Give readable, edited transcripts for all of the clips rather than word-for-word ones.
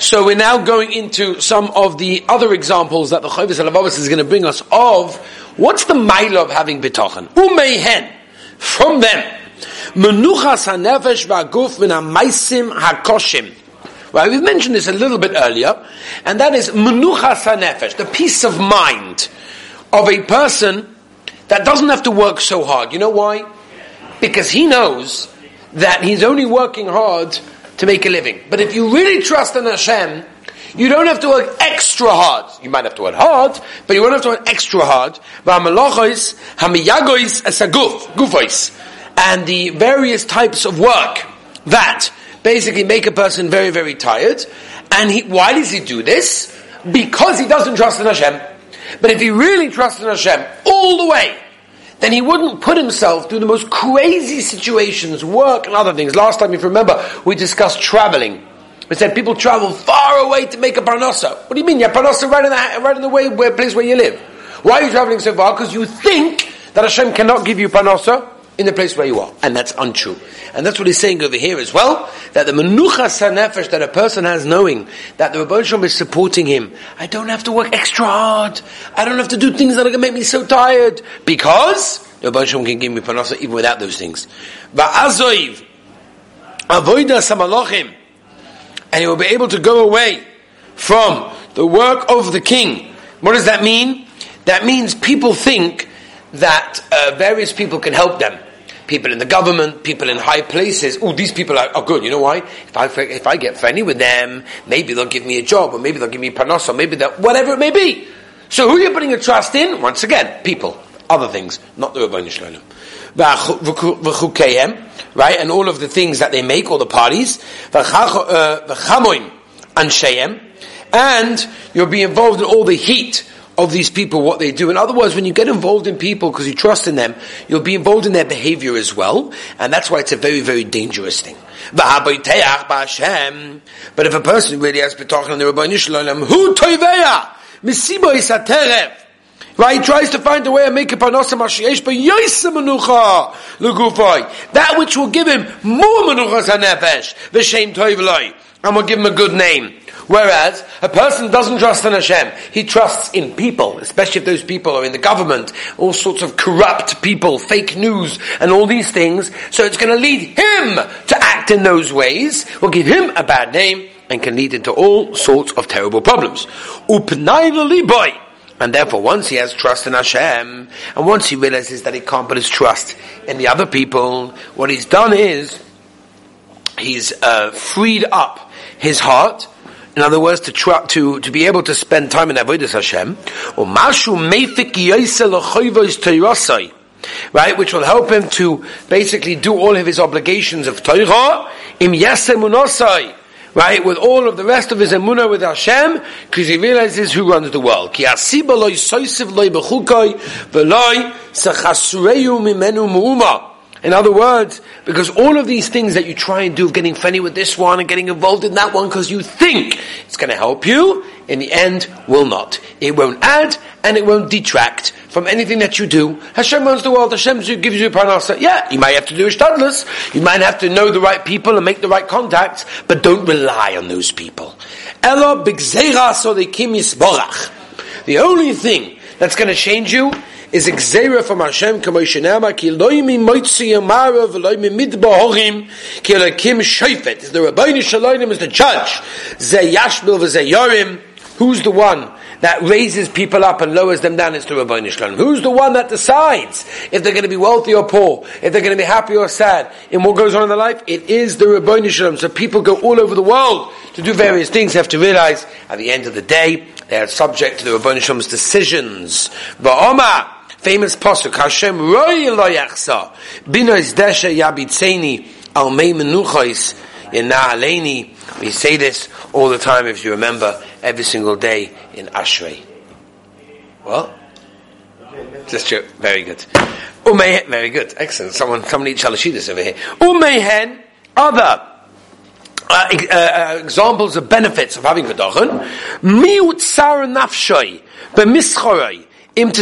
So we're now going into some of the other examples that the Chayvis HaLavavos is going to bring us of what's the maila of having bitachon. Umeihen, from them, menuchas hanefesh va'guf min ha'maisim ha'koshim. Well, we've mentioned this a little bit earlier, and that is menuchas hanefesh, the peace of mind of a person that doesn't have to work so hard. You know why? Because he knows that he's only working hard to make a living. But if you really trust in Hashem, you don't have to work extra hard. You might have to work hard, but you won't have to work extra hard. And the various types of work that basically make a person very, very tired. And why does he do this? Because he doesn't trust in Hashem. But if he really trusted in Hashem all the way, then he wouldn't put himself through the most crazy situations, work and other things. Last time, if you remember, we discussed traveling. We said people travel far away to make a parnassah. What do you mean? You have parnassah right in the place where you live. Why are you traveling so far? Because you think that Hashem cannot give you parnassah in the place where you are. And that's untrue. And that's what he's saying over here as well, that the menuchas hanefesh that a person has, knowing that the Rabban Shom is supporting him. I don't have to work extra hard. I don't have to do things that are going to make me so tired. Because the Rabban Shom can give me panasa even without those things. Va'azoiv avodas hamalochim, and he will be able to go away from the work of the king. What does that mean? That means people think that various people can help them. People in the government, people in high places. Oh, these people are good. You know why? If I get friendly with them, maybe they'll give me a job, or maybe they'll give me panasa, maybe that, whatever it may be. So who are you putting your trust in? Once again, people. Other things, not the Ribbono Shel Olam. Right? And all of the things that they make, all the parties. And you'll be involved in all the heat of these people, what they do. In other words, when you get involved in people because you trust in them, you'll be involved in their behavior as well. And that's why it's a very, very dangerous thing. But if a person really has bitachon on the Ribbono Shel Olam, who toiveya misibo isaterev, right, he tries to find a way and make a panasa mashiyesh, but yoisa menucha legufoi, that which will give him more menuchas hanefesh, v'shem toiv loy, and will give him a good name. Whereas a person doesn't trust in Hashem, he trusts in people, especially if those people are in the government, all sorts of corrupt people, fake news, and all these things. So it's going to lead him to act in those ways, will give him a bad name, and can lead into all sorts of terrible problems. Upnai l'liboy. And therefore, once he has trust in Hashem, and once he realizes that he can't put his trust in the other people, what he's done is, he's freed up his heart, in other words, to be able to spend time in Avodas Hashem, or mashu meifik yaisa l'choivos teirasai, right, which will help him to basically do all of his obligations of Torah, im yaseh munasai, right, with all of the rest of his emunah with Hashem, because he realizes who runs the world. In other words, because all of these things that you try and do, of getting friendly with this one and getting involved in that one because you think it's going to help you, in the end, will not. It won't add and it won't detract from anything that you do. Hashem runs the world. Hashem gives you parnassah. Yeah, you might have to do a shtadlus. You might have to know the right people and make the right contacts, but don't rely on those people. The only thing that's going to change you is a gzeira from Hashem, ki the Ribbono Shel Olam is the judge. Who's the one that raises people up and lowers them down? It's the Ribbono Shel Olam. Who's the one that decides if they're going to be wealthy or poor, if they're going to be happy or sad, in what goes on in their life? It is the Ribbono Shel Olam. So people go all over the world to do various things. They have to realize, at the end of the day, they are subject to the Ribbono Shel Olam's decisions. Ba'oma, famous pasuk, Hashem roi lo yachsa, binois desha yabitzeni, al mei menuchos yena'aleni. We say this all the time, if you remember, every single day in Ashrei. Well, just true. Very good. Umehen, very good, excellent. Someone eat shalashidus over here. Umehen, other examples of benefits of having bitachon. Miut tsar nafshoi b'mischoroi. What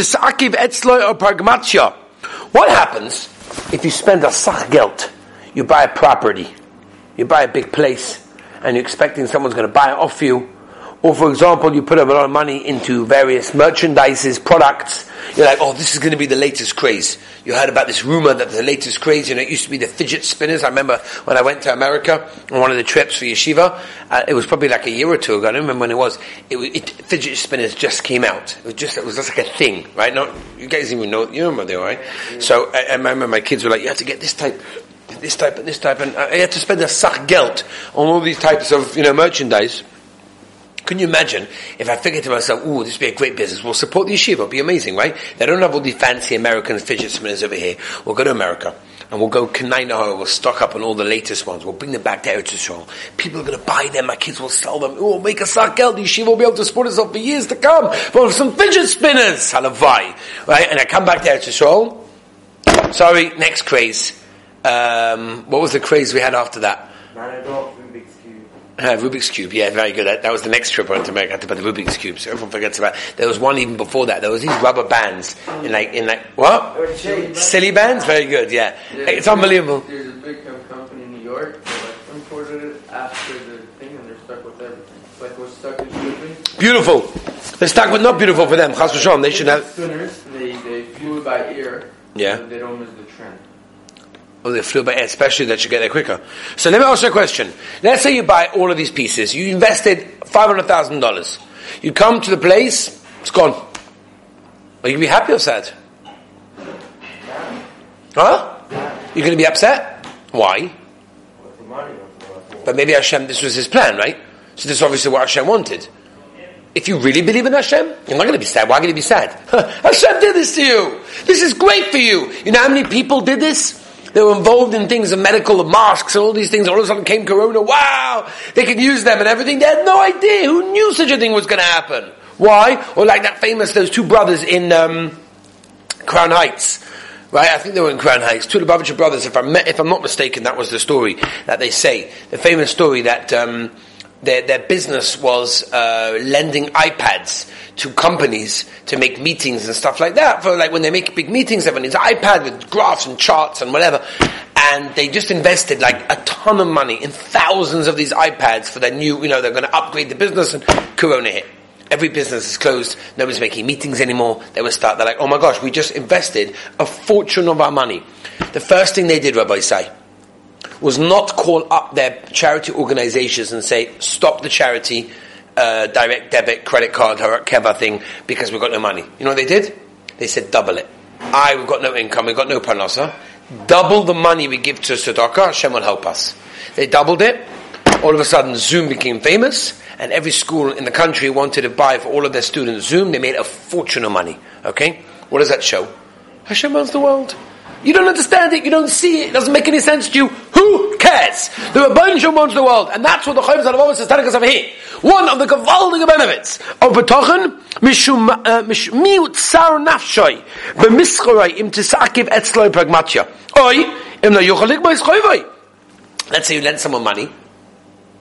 happens if you spend a sach geld? You buy a property, you buy a big place, and you're expecting someone's going to buy it off you. Or for example, you put up a lot of money into various merchandises, products. You're like, oh, this is going to be the latest craze. You heard about this rumor that the latest craze, you know, it used to be the fidget spinners. I remember when I went to America on one of the trips for yeshiva, it was probably like a year or two ago. I don't remember when it was. Fidget spinners just came out. It was just like a thing, right? Not, you guys even know, you remember they were, right? Yeah. So I remember my kids were like, you have to get this type, and I had to spend a sach geld on all these types of, you know, merchandise. Can you imagine if I figured to myself, ooh, this would be a great business. We'll support the yeshiva. It'll be amazing, right? They don't have all the fancy American fidget spinners over here. We'll go to America and we'll go Kanainaho. We'll stock up on all the latest ones. We'll bring them back to Eretz Yisrael. People are going to buy them. My kids will sell them. Ooh, we'll make a sakel. The yeshiva will be able to support itself for years to come. For some fidget spinners. Halavai. Right? And I come back to Eretz Yisrael. Sorry, next craze. What was the craze we had after that? Rubik's Cube, yeah, very good. That was the next trip I went to America. I had to buy the Rubik's Cube, so everyone forgets about it. There was one even before that. There was these rubber bands in like what? Silly bands? Very good, yeah. It's unbelievable. There's a big company in New York that like imported it after the thing and they're stuck with everything. Like we're stuck with shipping. Beautiful. They're stuck with not beautiful for them. Chas v'shalom, they should have spinners. They flew by ear. Yeah. So they don't miss the trend. Or they flew by air, especially that you get there quicker. So let me ask you a question. Let's say you buy all of these pieces. You invested $500,000. You come to the place, it's gone. Are you going to be happy or sad? Huh? You're going to be upset? Why? But maybe Hashem, this was his plan, right? So this is obviously what Hashem wanted. If you really believe in Hashem, you're not going to be sad. Why are you going to be sad? Hashem did this to you. This is great for you. You know how many people did this? They were involved in things of medical, of masks, and all these things. All of a sudden came Corona. Wow! They could use them and everything. They had no idea. Who knew such a thing was going to happen? Why? Or like that famous, those two brothers in Crown Heights. Right? I think they were in Crown Heights. Two Lubavitcher brothers, if I'm not mistaken, that was the story that they say. The famous story that their business was lending iPads to companies to make meetings and stuff like that. For like when they make big meetings, everyone needs an iPad with graphs and charts and whatever. And they just invested like a ton of money in thousands of these iPads for their new, you know, they're going to upgrade the business, and Corona hit. Every business is closed. Nobody's making meetings anymore. They're like, oh my gosh, we just invested a fortune of our money. The first thing they did, Rabbi Isai, was not call up their charity organizations and say, stop the charity, direct debit, credit card, Keva thing, because we've got no money. You know what they did? They said, double it. We've got no income, we've got no panasa. Double the money we give to Tzedakah, Hashem will help us. They doubled it. All of a sudden, Zoom became famous, and every school in the country wanted to buy for all of their students Zoom. They made a fortune of money. Okay? What does that show? Hashem runs the world. You don't understand it, you don't see it, it doesn't make any sense to you. Who cares? The Rabban Shom owns the world, and that's what the Chayvis of says, Tzedakah is over here. One of the gewaldige benefits of Bitachon, miut tsar nafshoy, b'mischorei im tisakiv etzloi pragmatia. Oi, im la yuchalik b'is choivoi. Let's say you lend someone money,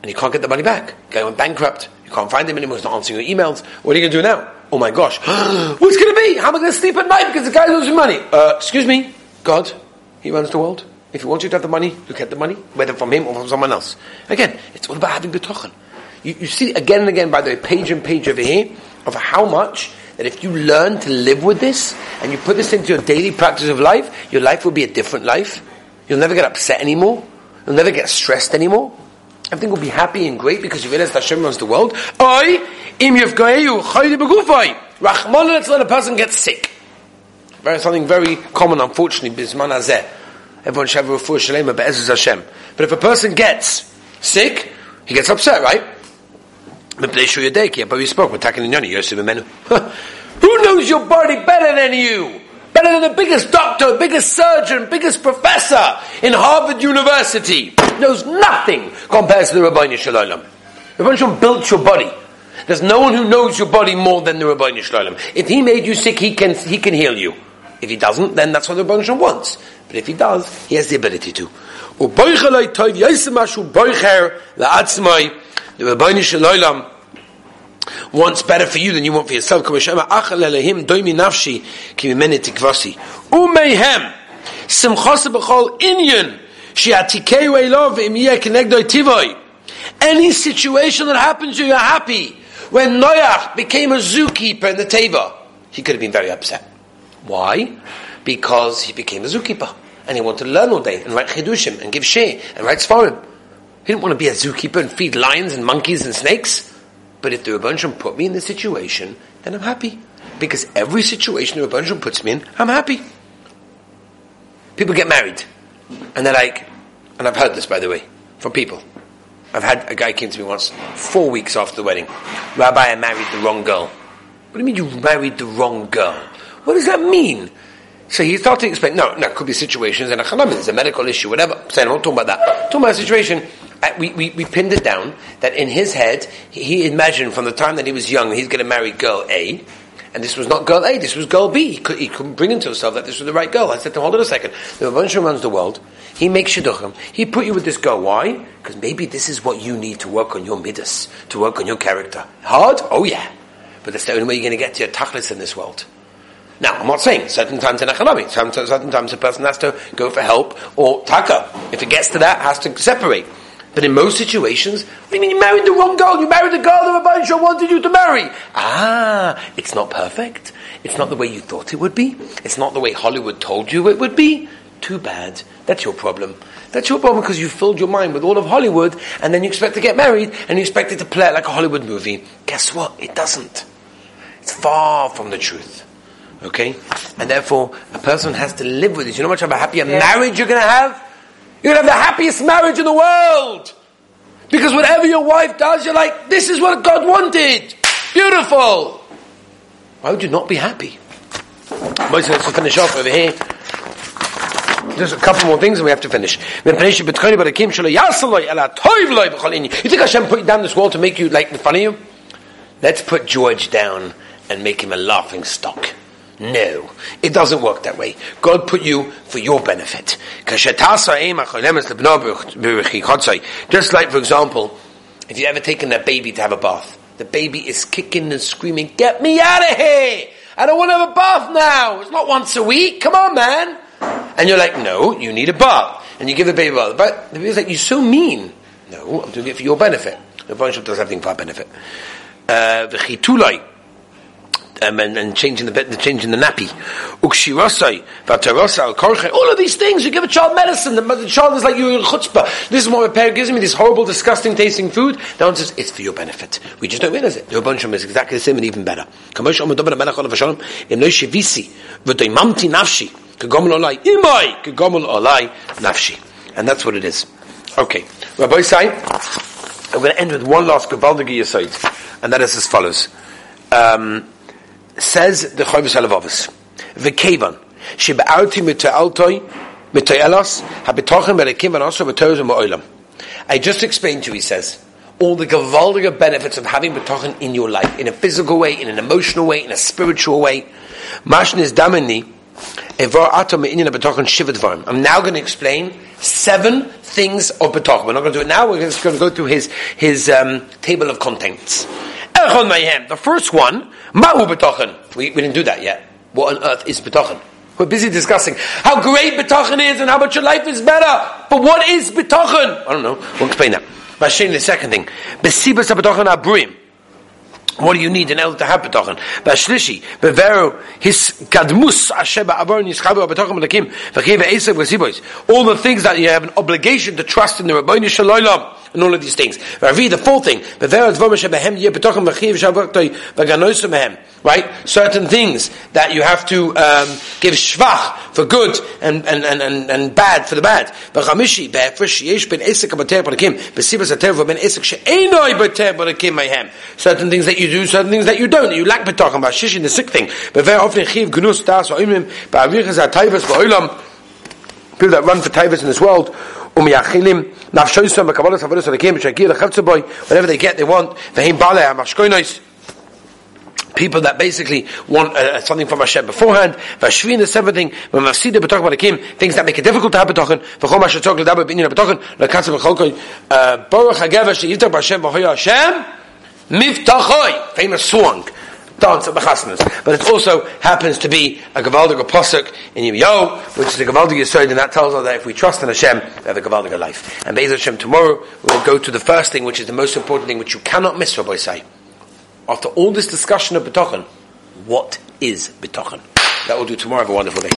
and you can't get the money back. The guy went bankrupt, you can't find him anymore, he's not answering your emails. What are you going to do now? Oh my gosh, what's going to be? How am I going to sleep at night because the guy owes me money? Excuse me. God, He runs the world. If He wants you to have the money, you get the money, whether from Him or from someone else. Again, it's all about having bitachon. You see again and again, by the way, page and page over here, of how much that if you learn to live with this, and you put this into your daily practice of life, your life will be a different life. You'll never get upset anymore. You'll never get stressed anymore. Everything will be happy and great because you realize that Hashem runs the world. Let's let a person get sick. Something very common, unfortunately, bisman hazeh. Everyone should have a refuah shalema be'ezus Hashem. But if a person gets sick, he gets upset, right? But we spoke. We're talking in Yosef Menu. Who knows your body better than you? Better than the biggest doctor, biggest surgeon, biggest professor in Harvard University. Knows nothing compared to the Ribbono Shel Olam. Ribbono Shel Olam built your body. There's no one who knows your body more than the Ribbono Shel Olam. If He made you sick, He can heal you. If He doesn't, then that's what the Ribbono Shel Olam wants. But if He does, He has the ability to. The Ribbono Shel Olam wants better for you than you want for yourself. Any situation that happens to you, you're happy. When Noyach became a zookeeper in the Teva, he could have been very upset. Why? Because he became a zookeeper. And he wanted to learn all day and write chidushim and give sheh and write svarim. He didn't want to be a zookeeper and feed lions and monkeys and snakes. But if the Rabban Shom put me in this situation, then I'm happy. Because every situation the Rabban Shom puts me in, I'm happy. People get married. And they're like, and I've heard this, by the way, from people. I've had a guy came to me once, 4 weeks after the wedding. Rabbi, I married the wrong girl. What do you mean you married the wrong girl? What does that mean? So he started to explain, no, it could be situations, and there's a medical issue, whatever. So I'm not talking about that. I'm talking about a situation, we pinned it down, that in his head, he imagined from the time that he was young, he's going to marry girl A, and this was not girl A, this was girl B. He couldn't bring into himself that this was the right girl. I said to him, hold on a second. The Rabban Shom runs the world, he makes shidduchim, he put you with this girl. Why? Because maybe this is what you need to work on your Midas, to work on your character. Hard? Oh yeah. But that's the only way you're going to get to your tachlis in this world. Now, I'm not saying certain times in economy, certain times a person has to go for help or taka. If it gets to that, has to separate. But in most situations, what do you mean you married the wrong girl? You married the girl that Rabban Shom wanted you to marry. It's not perfect. It's not the way you thought it would be. It's not the way Hollywood told you it would be. Too bad. That's your problem. That's your problem because you filled your mind with all of Hollywood and then you expect to get married and you expect it to play out like a Hollywood movie. Guess what? It doesn't. It's far from the truth. Okay? And therefore, a person has to live with this. You know how much of a happier marriage you're going to have? You're going to have the happiest marriage in the world! Because whatever your wife does, you're like, this is what God wanted! Beautiful! Why would you not be happy? Mostly, let's finish off over here. There's a couple more things and we have to finish. You think Hashem put you down this wall to make you like fun of you? Let's put George down and make him a laughing stock. No, it doesn't work that way. God put you for your benefit. Just like, for example, if you've ever taken a baby to have a bath, the baby is kicking and screaming, get me out of here! I don't want to have a bath now! It's not once a week, come on man! And you're like, no, you need a bath. And you give the baby a bath. But the baby's like, you're so mean. No, I'm doing it for your benefit. The Rabban Shom does everything for our benefit. And changing the nappy. Ukshirasai, Vatarasai, Korchai, all of these things, you give a child medicine, the child is like, you're in chutzpah, this is what my parent gives me, this horrible, disgusting tasting food. The answer is, it's for your benefit. We just don't realize it. The Rabban Shom is exactly the same and even better. And that's what it is. Okay. Rabbi Isai, I'm going to end with one last Gevaldigi Yesod, and that is as follows. Says the Chayvis Halavavus, V'kevan, She be Altoi, Elas, Habitachon Berekim V'Naso V'Toros V'Mo'olam. I just explained to you, he says, all the Gavaldiga benefits of having Bitachon in your life, in a physical way, in an emotional way, in a spiritual way. Mashnis Damini, Evar Atom Me'inyan Bitachon Shiva Dvarim. I'm now going to explain 7 things of Bitachon. We're not going to do it now, we're just going to go through his table of contents. The first one, Ma'u Bitachon. We didn't do that yet. What on earth is Bitachon? We're busy discussing how great Bitachon is and how much your life is better. But what is Bitachon? I don't know. We'll explain that. But the second thing, Besibas Bitachon Abruim. What do you need in order to have Bitachon? But Shlishi, Bevero, his Kadmus, Asheba Abron, Yischabu, Bitachon Malakim, Vachiva Esav, Vasibois. All the things that you have an obligation to trust in the Ribbono Shel Olam. And all of these things. The full thing. Right? Certain things that you have to give shvach for good and bad for the bad. Certain things that you do, certain things that you don't. You lack b'tochon. B'shishin the sick thing. People that run for Chayvis in this world. Whatever they get, they want. People that basically want something from Hashem beforehand. The seventh thing, things that make it difficult to have Bitachon. Famous song. dance at the chasnas. But it also happens to be a gavaldiga pasuk in Yom, which is the gavaldiga Yisrael, and that tells us that if we trust in Hashem, we have a gavaldiga life. And Be'ez Hashem, tomorrow we will go to the first thing, which is the most important thing, which you cannot miss, Rabbi Isai. After all this discussion of Bitachon, what is Bitachon? That will do tomorrow. Have a wonderful day.